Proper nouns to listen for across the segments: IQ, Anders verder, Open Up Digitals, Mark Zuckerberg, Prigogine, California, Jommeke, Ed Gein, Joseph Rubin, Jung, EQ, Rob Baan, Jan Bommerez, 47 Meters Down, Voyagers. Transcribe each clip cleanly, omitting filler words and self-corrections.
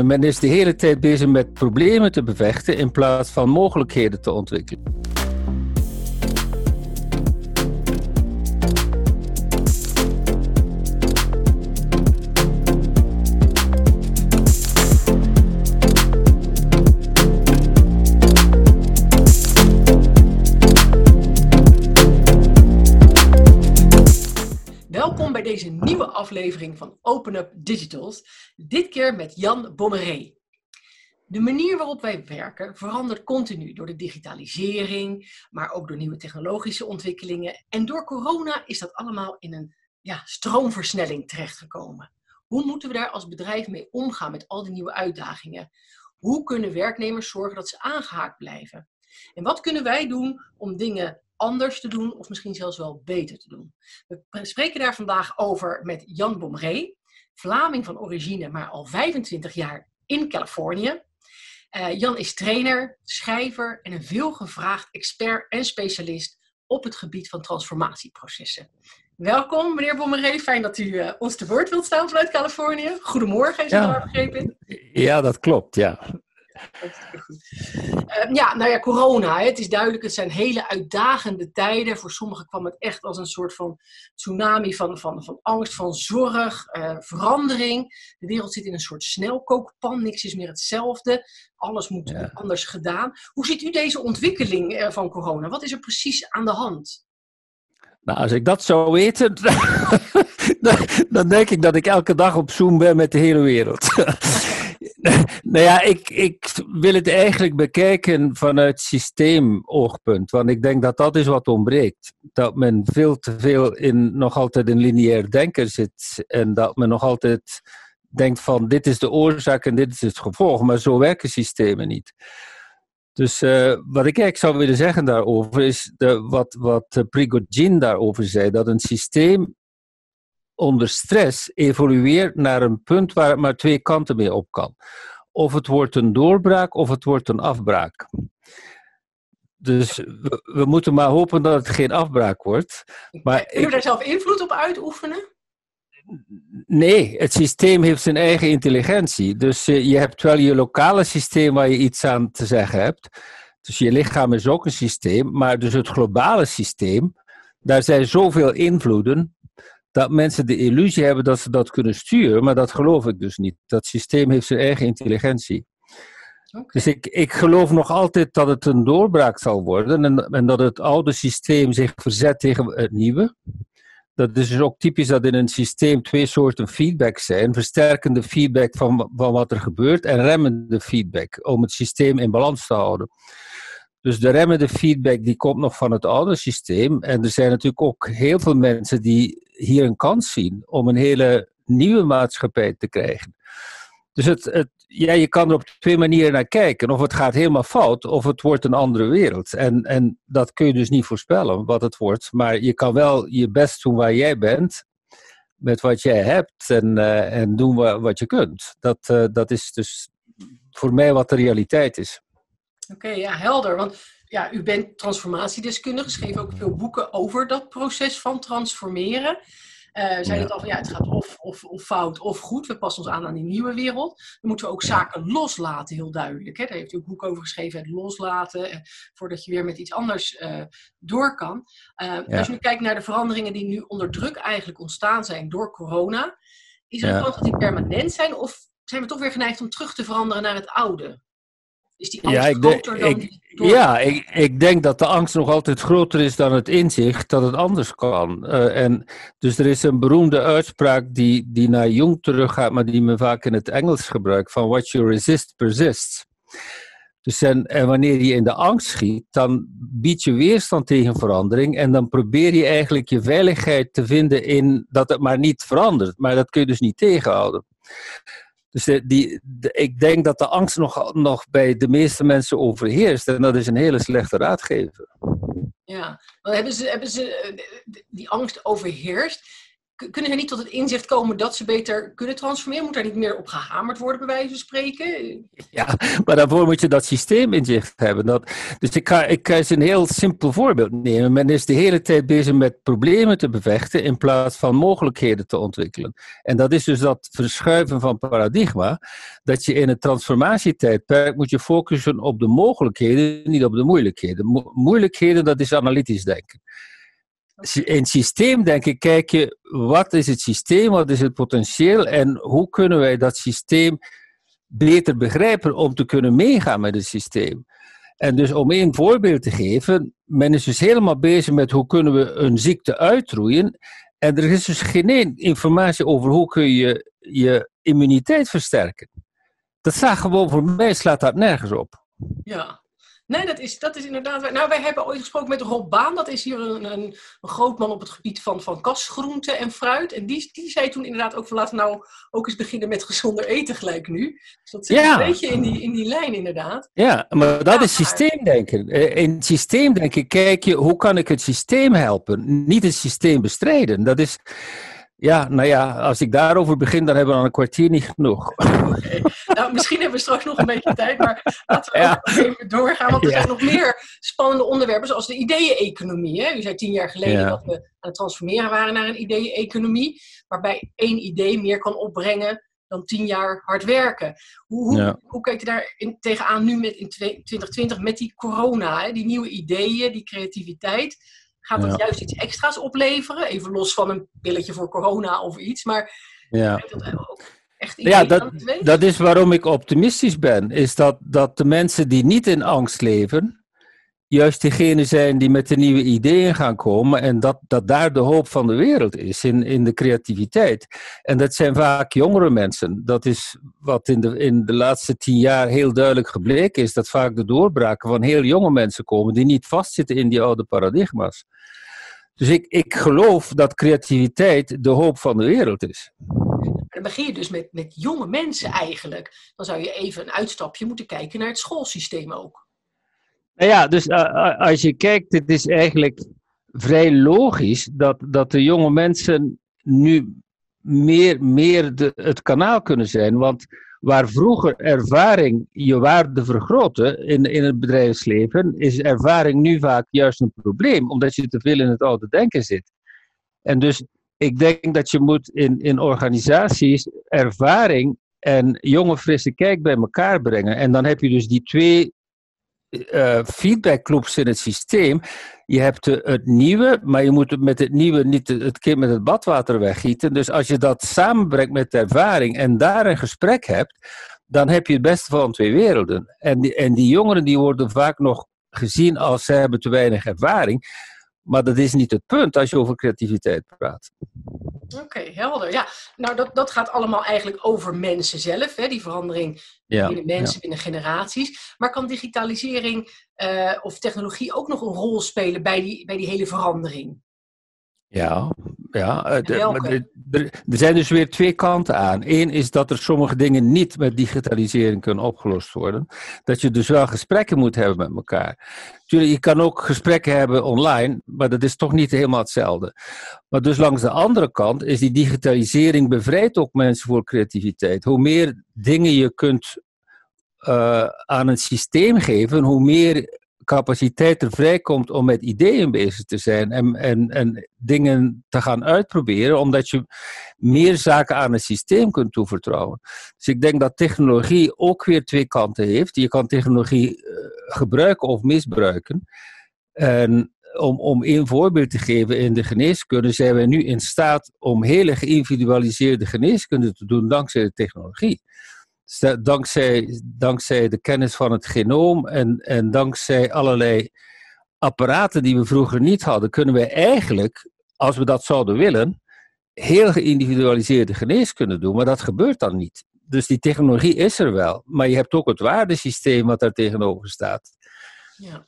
Men is de hele tijd bezig met problemen te bevechten in plaats van mogelijkheden te ontwikkelen. Welkom bij deze nieuwe aflevering van Open Up Digitals, dit keer met Jan Bommerez. De manier waarop wij werken verandert continu door de digitalisering, maar ook door nieuwe technologische ontwikkelingen. En door corona is dat allemaal in een stroomversnelling terechtgekomen. Hoe moeten we daar als bedrijf mee omgaan met al die nieuwe uitdagingen? Hoe kunnen werknemers zorgen dat ze aangehaakt blijven? En wat kunnen wij doen om dingen anders te doen of misschien zelfs wel beter te doen? We spreken daar vandaag over met Jan Bommerez, Vlaming van origine, maar al 25 jaar in Californië. Jan is trainer, schrijver en een veelgevraagd expert en specialist op het gebied van transformatieprocessen. Welkom, meneer Bommerez. Fijn dat u ons te woord wilt staan vanuit Californië. Goedemorgen, is het begrepen? Ja, dat klopt, ja. Corona. Het is duidelijk, het zijn hele uitdagende tijden. Voor sommigen kwam het echt als een soort van tsunami van angst, van zorg, verandering. De wereld zit in een soort snelkookpan, niks is meer hetzelfde. Alles moet anders gedaan. Hoe ziet u deze ontwikkeling van corona? Wat is er precies aan de hand? Nou, als ik dat zou weten, dan denk ik dat ik elke dag op Zoom ben met de hele wereld. Nou ja, ik wil het eigenlijk bekijken vanuit systeemoogpunt. Want ik denk dat dat is wat ontbreekt. Dat men veel te veel nog altijd in lineair denken zit. En dat men nog altijd denkt van dit is de oorzaak en dit is het gevolg. Maar zo werken systemen niet. Dus wat ik eigenlijk zou willen zeggen daarover is wat Prigogine daarover zei. Dat een systeem onder stress evolueert naar een punt waar het maar twee kanten mee op kan. Of het wordt een doorbraak of het wordt een afbraak. Dus we moeten maar hopen dat het geen afbraak wordt. Maar kun je daar zelf invloed op uitoefenen? Nee, het systeem heeft zijn eigen intelligentie. Dus je hebt wel je lokale systeem waar je iets aan te zeggen hebt. Dus je lichaam is ook een systeem. Maar dus het globale systeem, daar zijn zoveel invloeden dat mensen de illusie hebben dat ze dat kunnen sturen, maar dat geloof ik dus niet. Dat systeem heeft zijn eigen intelligentie. Okay. Dus ik geloof nog altijd dat het een doorbraak zal worden en dat het oude systeem zich verzet tegen het nieuwe. Dat is dus ook typisch dat in een systeem twee soorten feedback zijn. Versterkende feedback van wat er gebeurt en remmende feedback om het systeem in balans te houden. Dus de remmende feedback die komt nog van het oude systeem. En er zijn natuurlijk ook heel veel mensen die hier een kans zien om een hele nieuwe maatschappij te krijgen. Dus je kan er op twee manieren naar kijken. Of het gaat helemaal fout, of het wordt een andere wereld. En dat kun je dus niet voorspellen wat het wordt. Maar je kan wel je best doen waar jij bent, met wat jij hebt en doen wat je kunt. Dat is dus voor mij wat de realiteit is. Oké, helder. Want u bent transformatiedeskundige, schreef ook veel boeken over dat proces van transformeren. Zei het al van het gaat of fout of goed, we passen ons aan die nieuwe wereld. Dan moeten we ook zaken loslaten, heel duidelijk. Hè? Daar heeft u een boek over geschreven, het loslaten, voordat je weer met iets anders door kan. Als je nu kijkt naar de veranderingen die nu onder druk eigenlijk ontstaan zijn door corona, is er een kans dat die permanent zijn of zijn we toch weer geneigd om terug te veranderen naar het oude? Is die angst groter dan ik denk dat de angst nog altijd groter is dan het inzicht dat het anders kan. En dus er is een beroemde uitspraak die naar Jung teruggaat, maar die men vaak in het Engels gebruikt, van what you resist, persists. Dus en wanneer je in de angst schiet, dan bied je weerstand tegen verandering en dan probeer je eigenlijk je veiligheid te vinden in dat het maar niet verandert. Maar dat kun je dus niet tegenhouden. Dus ik denk dat de angst nog bij de meeste mensen overheerst. En dat is een hele slechte raadgever. Ja, dan hebben ze die angst overheerst. kunnen ze niet tot het inzicht komen dat ze beter kunnen transformeren? Moet daar niet meer op gehamerd worden, bij wijze van spreken? Ja, maar daarvoor moet je dat systeeminzicht hebben. Dus ik kan eens een heel simpel voorbeeld nemen. Men is de hele tijd bezig met problemen te bevechten in plaats van mogelijkheden te ontwikkelen. En dat is dus dat verschuiven van paradigma, dat je in het transformatietijdperk moet je focussen op de mogelijkheden, niet op de moeilijkheden. Moeilijkheden, dat is analytisch denken. In systeemdenken kijk je, wat is het systeem, wat is het potentieel en hoe kunnen wij dat systeem beter begrijpen om te kunnen meegaan met het systeem. En dus om één voorbeeld te geven, men is dus helemaal bezig met hoe kunnen we een ziekte uitroeien en er is dus geen informatie over hoe kun je je immuniteit versterken. Dat slaat gewoon, voor mij slaat dat nergens op. Ja. Nee, dat is inderdaad... Nou, wij hebben ooit gesproken met Rob Baan. Dat is hier een groot man op het gebied van kasgroenten en fruit. En die zei toen inderdaad ook van laten we nou ook eens beginnen met gezonder eten gelijk nu. Dus dat zit een beetje in die lijn inderdaad. Ja, maar dat is systeemdenken. In systeemdenken kijk je, hoe kan ik het systeem helpen? Niet het systeem bestrijden. Dat is... Ja, nou ja, als ik daarover begin, dan hebben we al een kwartier niet genoeg. Okay. Nou, misschien hebben we straks nog een beetje tijd, maar laten we ook even doorgaan. Want er zijn nog meer spannende onderwerpen, zoals de ideeën-economie. U zei 10 jaar geleden dat we aan het transformeren waren naar een ideeën-economie, waarbij één idee meer kan opbrengen dan 10 jaar hard werken. Hoe kijk je daar tegenaan nu in 2020 met die corona, hè? Die nieuwe ideeën, die creativiteit? Gaat dat juist iets extra's opleveren? Even los van een pilletje voor corona of iets. Maar dat is waarom ik optimistisch ben. Is dat de mensen die niet in angst leven, juist degenen zijn die met de nieuwe ideeën gaan komen. En dat daar de hoop van de wereld is. In de creativiteit. En dat zijn vaak jongere mensen. Dat is wat in de laatste 10 jaar heel duidelijk gebleken is. Dat vaak de doorbraken van heel jonge mensen komen. Die niet vastzitten in die oude paradigma's. Dus ik geloof dat creativiteit de hoop van de wereld is. Dan begin je dus met jonge mensen eigenlijk. Dan zou je even een uitstapje moeten kijken naar het schoolsysteem ook. Nou ja, dus als je kijkt, het is eigenlijk vrij logisch dat de jonge mensen nu meer het kanaal kunnen zijn. Want waar vroeger ervaring je waarde vergrootte in het bedrijfsleven, is ervaring nu vaak juist een probleem, omdat je te veel in het oude denken zit. En dus ik denk dat je moet in organisaties ervaring en jonge frisse kijk bij elkaar brengen. En dan heb je dus die twee feedback loops in het systeem. Je hebt het nieuwe, maar je moet met het nieuwe niet het kind met het badwater weggieten. Dus als je dat samenbrengt met de ervaring en daar een gesprek hebt, dan heb je het beste van twee werelden. En die jongeren die worden vaak nog gezien als ze hebben te weinig ervaring. Maar dat is niet het punt als je over creativiteit praat. Oké, helder. Ja, nou dat gaat allemaal eigenlijk over mensen zelf. Hè? Die verandering binnen mensen, binnen generaties. Maar kan digitalisering of technologie ook nog een rol spelen bij die hele verandering? Ja. Er zijn dus weer twee kanten aan. Eén is dat er sommige dingen niet met digitalisering kunnen opgelost worden. Dat je dus wel gesprekken moet hebben met elkaar. Tuurlijk, je kan ook gesprekken hebben online, maar dat is toch niet helemaal hetzelfde. Maar dus langs de andere kant is die digitalisering bevrijdt ook mensen voor creativiteit. Hoe meer dingen je kunt aan een systeem geven, hoe meer capaciteit er vrijkomt om met ideeën bezig te zijn en dingen te gaan uitproberen, omdat je meer zaken aan het systeem kunt toevertrouwen. Dus ik denk dat technologie ook weer twee kanten heeft. Je kan technologie gebruiken of misbruiken. En om één voorbeeld te geven, in de geneeskunde zijn wij nu in staat om hele geïndividualiseerde geneeskunde te doen dankzij de technologie. Dankzij de kennis van het genoom en dankzij allerlei apparaten die we vroeger niet hadden, kunnen we eigenlijk, als we dat zouden willen, heel geïndividualiseerde geneeskunde doen. Maar dat gebeurt dan niet. Dus die technologie is er wel. Maar je hebt ook het waardesysteem wat daar tegenover staat. Ja.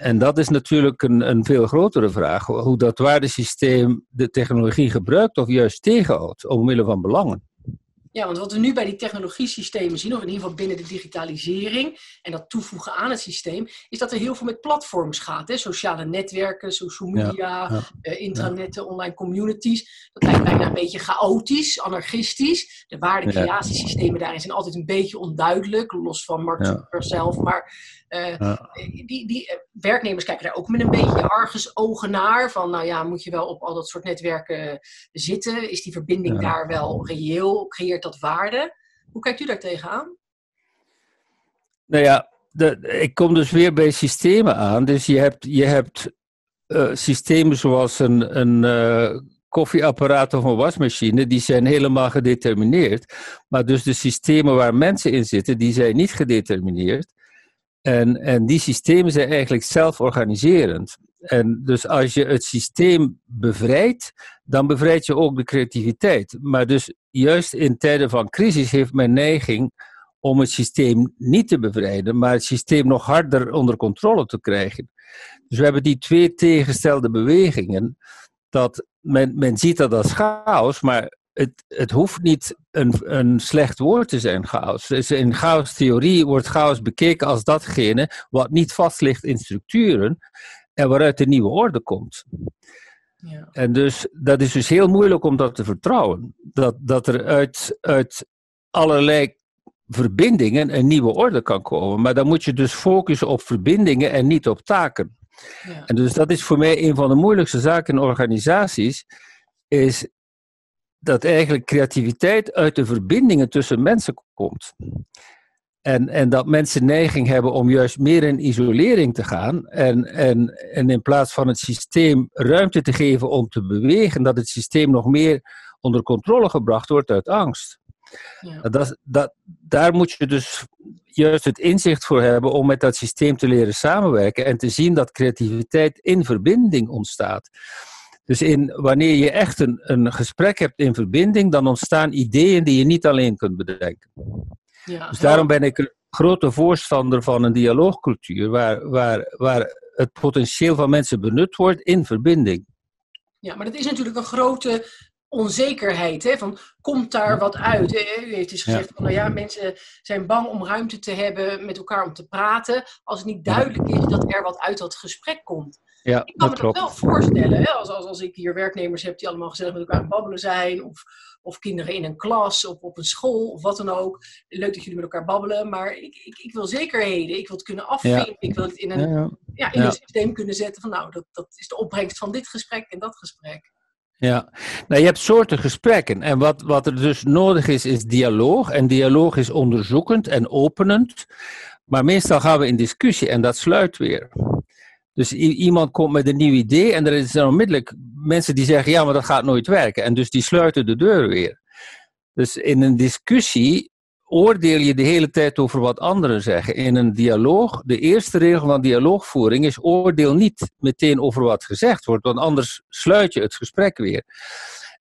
En dat is natuurlijk een veel grotere vraag. Hoe dat waardesysteem de technologie gebruikt of juist tegenhoudt, omwille van belangen. Ja, want wat we nu bij die technologie-systemen zien, of in ieder geval binnen de digitalisering en dat toevoegen aan het systeem, is dat er heel veel met platforms gaat. Hè? Sociale netwerken, social media, intranetten, online communities. Dat lijkt bijna een beetje chaotisch, anarchistisch. De waardecreatiesystemen daarin zijn altijd een beetje onduidelijk, los van Mark Zuckerberg zelf. Maar die werknemers kijken daar ook met een beetje argusogen naar. Van nou ja, moet je wel op al dat soort netwerken zitten? Is die verbinding daar wel reëel? Creëert dat waarde? Hoe kijkt u daar tegenaan? Nou ja, ik kom dus weer bij systemen aan. Dus je hebt systemen zoals een koffieapparaat of een wasmachine, die zijn helemaal gedetermineerd. Maar dus de systemen waar mensen in zitten, die zijn niet gedetermineerd. En die systemen zijn eigenlijk zelforganiserend. En dus als je het systeem bevrijdt, dan bevrijd je ook de creativiteit. Maar dus juist in tijden van crisis heeft men neiging om het systeem niet te bevrijden, maar het systeem nog harder onder controle te krijgen. Dus we hebben die twee tegengestelde bewegingen. Dat men ziet dat als chaos, maar het hoeft niet een slecht woord te zijn, chaos. Dus in chaostheorie wordt chaos bekeken als datgene wat niet vast ligt in structuren en waaruit de nieuwe orde komt. Ja. En dus dat is dus heel moeilijk om dat te vertrouwen. Dat er uit allerlei verbindingen een nieuwe orde kan komen. Maar dan moet je dus focussen op verbindingen en niet op taken. Ja. En dus dat is voor mij een van de moeilijkste zaken in organisaties, is dat eigenlijk creativiteit uit de verbindingen tussen mensen komt. En dat mensen neiging hebben om juist meer in isolering te gaan. En in plaats van het systeem ruimte te geven om te bewegen, dat het systeem nog meer onder controle gebracht wordt uit angst. Ja. Daar moet je dus juist het inzicht voor hebben om met dat systeem te leren samenwerken en te zien dat creativiteit in verbinding ontstaat. Dus wanneer je echt een gesprek hebt in verbinding, dan ontstaan ideeën die je niet alleen kunt bedenken. Ja, dus daarom ben ik een grote voorstander van een dialoogcultuur waar het potentieel van mensen benut wordt in verbinding. Ja, maar dat is natuurlijk een grote onzekerheid, hè? Van, komt daar wat uit? Hè? U heeft dus gezegd, van, nou ja, mensen zijn bang om ruimte te hebben met elkaar om te praten, als het niet duidelijk is dat er wat uit dat gesprek komt. Ja, ik kan me dat wel voorstellen, hè? Als ik hier werknemers heb die allemaal gezellig met elkaar aan het babbelen zijn, of kinderen in een klas, of op een school, of wat dan ook. Leuk dat jullie met elkaar babbelen, maar ik wil zekerheden. Ik wil het kunnen afvinken. Ja. Ik wil het in een systeem kunnen zetten van nou, dat is de opbrengst van dit gesprek en dat gesprek. Ja, nou, je hebt soorten gesprekken. En wat er dus nodig is dialoog. En dialoog is onderzoekend en openend. Maar meestal gaan we in discussie en dat sluit weer. Dus iemand komt met een nieuw idee en er zijn onmiddellijk mensen die zeggen, ja, maar dat gaat nooit werken. En dus die sluiten de deur weer. Dus in een discussie oordeel je de hele tijd over wat anderen zeggen. In een dialoog, de eerste regel van dialoogvoering is oordeel niet meteen over wat gezegd wordt, want anders sluit je het gesprek weer.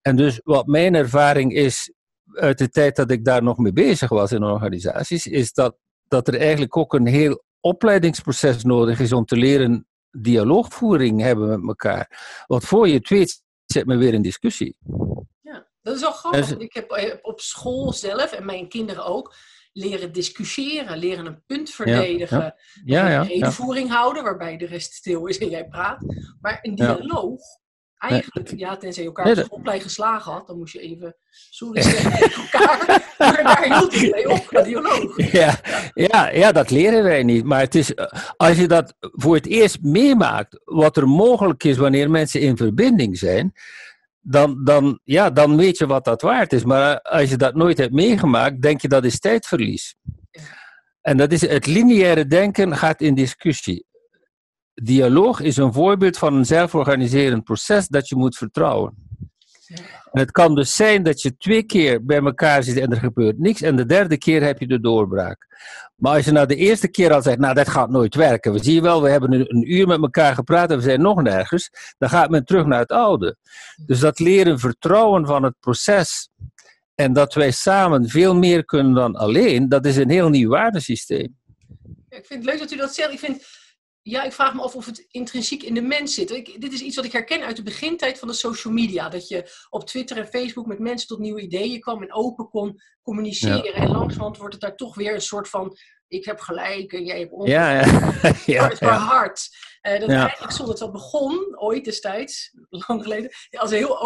En dus wat mijn ervaring is, uit de tijd dat ik daar nog mee bezig was in organisaties, is dat er eigenlijk ook een heel opleidingsproces nodig is om te leren dialoogvoering hebben met elkaar. Want voor je het weet zit men weer in discussie. Ja, dat is wel grappig. Ik heb op school zelf en mijn kinderen ook leren discussiëren, leren een punt verdedigen, redenvoering houden, waarbij de rest stil is en jij praat. Maar een dialoog, eigenlijk, tenzij je elkaar op schoolplein geslagen had, dan moest je even solliciteren met elkaar. Maar daar hield ik mee op, dialoog. Ja, dat leren wij niet. Maar het is, als je dat voor het eerst meemaakt, wat er mogelijk is wanneer mensen in verbinding zijn, dan weet je wat dat waard is. Maar als je dat nooit hebt meegemaakt, denk je dat is tijdverlies. En dat is het lineaire denken gaat in discussie. Dialoog is een voorbeeld van een zelforganiserend proces dat je moet vertrouwen. En het kan dus zijn dat je 2 keer bij elkaar zit en er gebeurt niks en de 3e keer heb je de doorbraak. Maar als je de eerste keer al zegt, nou dat gaat nooit werken. We zien wel, we hebben een uur met elkaar gepraat en we zijn nog nergens. Dan gaat men terug naar het oude. Dus dat leren vertrouwen van het proces en dat wij samen veel meer kunnen dan alleen, dat is een heel nieuw waardesysteem. Ja, ik vind het leuk dat u dat zegt. Ik vind... Ja, ik vraag me af of het intrinsiek in de mens zit. Dit is iets wat ik herken uit de begintijd van de social media. Dat je op Twitter en Facebook met mensen tot nieuwe ideeën kwam en open kon communiceren. Ja. En langzamerhand wordt het daar toch weer een soort van... Ik heb gelijk en jij hebt ongelijk. Ja, ja. Ja, maar hard. Dat eigenlijk zonder dat begon, ooit destijds, lang geleden... Als een heel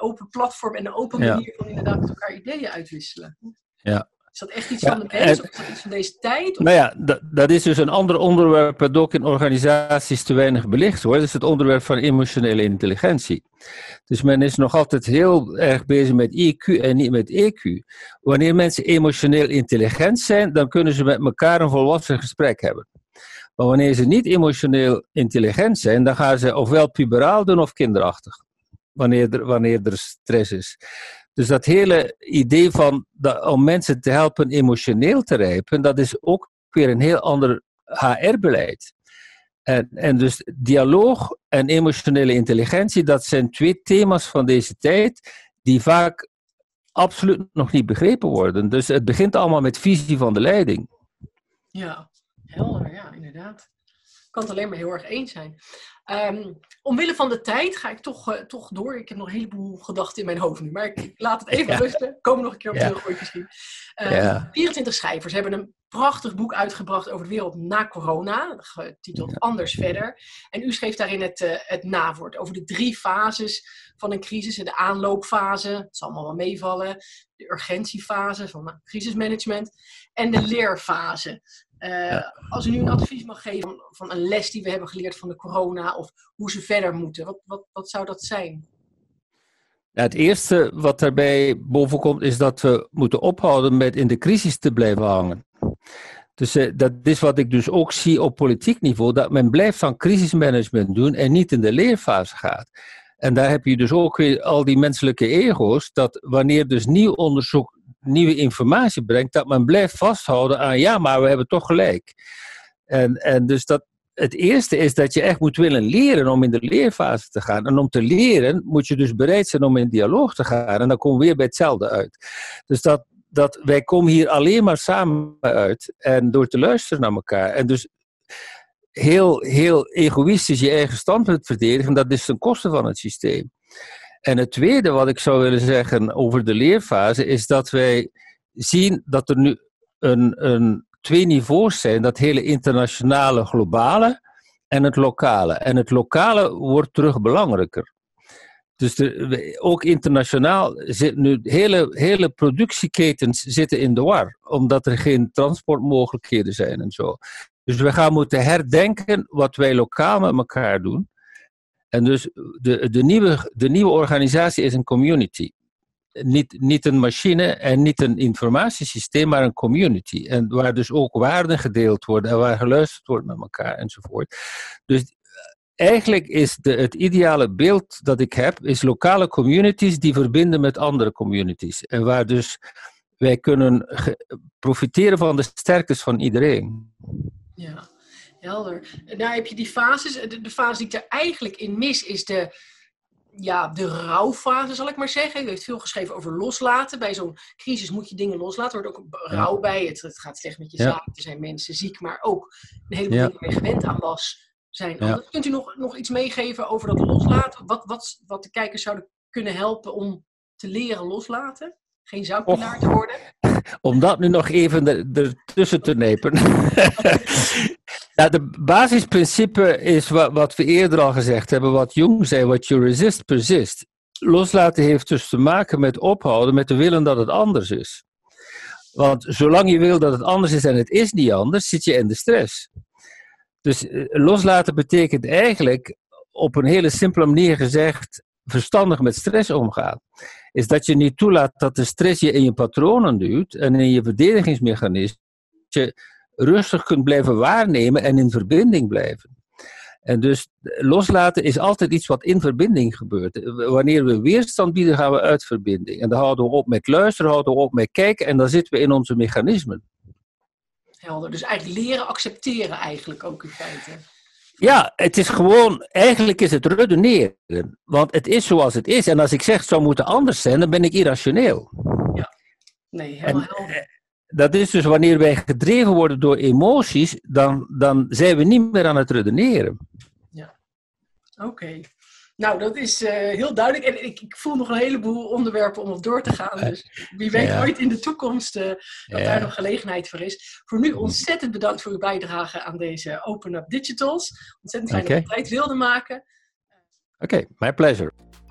open platform en een open manier van inderdaad met elkaar ideeën uitwisselen. Ja. Is dat echt iets van de mens of is dat iets van deze tijd? Of? Nou ja, dat is dus een ander onderwerp dat ook in organisaties te weinig belicht wordt. Dat is het onderwerp van emotionele intelligentie. Dus men is nog altijd heel erg bezig met IQ en niet met EQ. Wanneer mensen emotioneel intelligent zijn, dan kunnen ze met elkaar een volwassen gesprek hebben. Maar wanneer ze niet emotioneel intelligent zijn, dan gaan ze ofwel puberaal doen of kinderachtig. Wanneer er stress is. Dus dat hele idee van om mensen te helpen emotioneel te rijpen, dat is ook weer een heel ander HR-beleid. En dus dialoog en emotionele intelligentie, dat zijn twee thema's van deze tijd die vaak absoluut nog niet begrepen worden. Dus het begint allemaal met visie van de leiding. Ja, helder, ja, inderdaad. Ik kan het alleen maar heel erg eens zijn. Omwille van de tijd ga ik toch door. Ik heb nog een heleboel gedachten in mijn hoofd nu. Maar ik laat het even rusten. Komen nog een keer op terug ooit misschien. 24 schrijvers hebben een prachtig boek uitgebracht over de wereld na corona. Getiteld Anders verder. En u schreef daarin het nawoord over de 3 fases van een crisis. En de aanloopfase. Het zal allemaal wel meevallen. De urgentiefase van crisismanagement. En de leerfase. Als u nu een advies mag geven van een les die we hebben geleerd van de corona of hoe ze verder moeten, wat zou dat zijn? Nou, het eerste wat daarbij boven komt is dat we moeten ophouden met in de crisis te blijven hangen. Dus dat is wat ik dus ook zie op politiek niveau, dat men blijft aan crisismanagement doen en niet in de leerfase gaat. En daar heb je dus ook weer al die menselijke ego's, dat wanneer dus nieuw onderzoek nieuwe informatie brengt, dat men blijft vasthouden aan ja, maar we hebben toch gelijk. En dus dat het eerste is dat je echt moet willen leren om in de leerfase te gaan. En om te leren moet je dus bereid zijn om in dialoog te gaan. En dan komen we weer bij hetzelfde uit. Dus dat wij komen hier alleen maar samen uit en door te luisteren naar elkaar. En dus heel, heel egoïstisch je eigen standpunt verdedigen, dat is ten koste van het systeem. En het tweede wat ik zou willen zeggen over de leerfase is dat wij zien dat er nu twee niveaus zijn. Dat hele internationale, globale en het lokale. En het lokale wordt terug belangrijker. Dus ook internationaal zit nu hele productieketens zitten in de war. Omdat er geen transportmogelijkheden zijn en zo. Dus we gaan moeten herdenken wat wij lokaal met elkaar doen. En dus de nieuwe organisatie is een community. Niet een machine en niet een informatiesysteem, maar een community. En waar dus ook waarden gedeeld worden en waar geluisterd wordt naar elkaar enzovoort. Dus eigenlijk is het ideale beeld dat ik heb, is lokale communities die verbinden met andere communities. En waar dus wij kunnen profiteren van de sterktes van iedereen. Ja. Helder. En daar heb je die fases. De fase die ik er eigenlijk in mis is de rouwfase, zal ik maar zeggen. U heeft veel geschreven over loslaten. Bij zo'n crisis moet je dingen loslaten. Er wordt ook rouw bij. Het gaat slecht met je zaak. Er zijn mensen ziek, maar ook een heleboel dingen waar je gewend aan was. Kunt u nog iets meegeven over dat loslaten? Wat de kijkers zouden kunnen helpen om te leren loslaten? Geen zoutpilaar te worden? Om dat nu nog even ertussen te nepen. Ja, de basisprincipe is wat we eerder al gezegd hebben, wat Jung zei, what you resist, persist. Loslaten heeft dus te maken met ophouden, met de willen dat het anders is. Want zolang je wil dat het anders is en het is niet anders, zit je in de stress. Dus loslaten betekent eigenlijk, op een hele simpele manier gezegd, verstandig met stress omgaan. Is dat je niet toelaat dat de stress je in je patronen duwt en in je verdedigingsmechanisme. Dat je rustig kunt blijven waarnemen en in verbinding blijven. En dus loslaten is altijd iets wat in verbinding gebeurt. Wanneer we weerstand bieden, gaan we uit verbinding. En dan houden we op met luisteren, houden we op met kijken en dan zitten we in onze mechanismen. Helder, dus eigenlijk leren accepteren eigenlijk ook in feite. Ja, het is gewoon, eigenlijk is het redeneren. Want het is zoals het is. En als ik zeg, het zou moeten anders zijn, dan ben ik irrationeel. Ja, nee, helemaal helder. dat is dus wanneer wij gedreven worden door emoties, dan zijn we niet meer aan het redeneren. Ja, oké. Nou, dat is heel duidelijk. En ik voel nog een heleboel onderwerpen om op door te gaan. Dus wie weet ooit in de toekomst dat daar nog gelegenheid voor is. Voor nu ontzettend bedankt voor uw bijdrage aan deze Open Up Digitals. Ontzettend fijn dat we tijd wilden maken. Oké, my pleasure.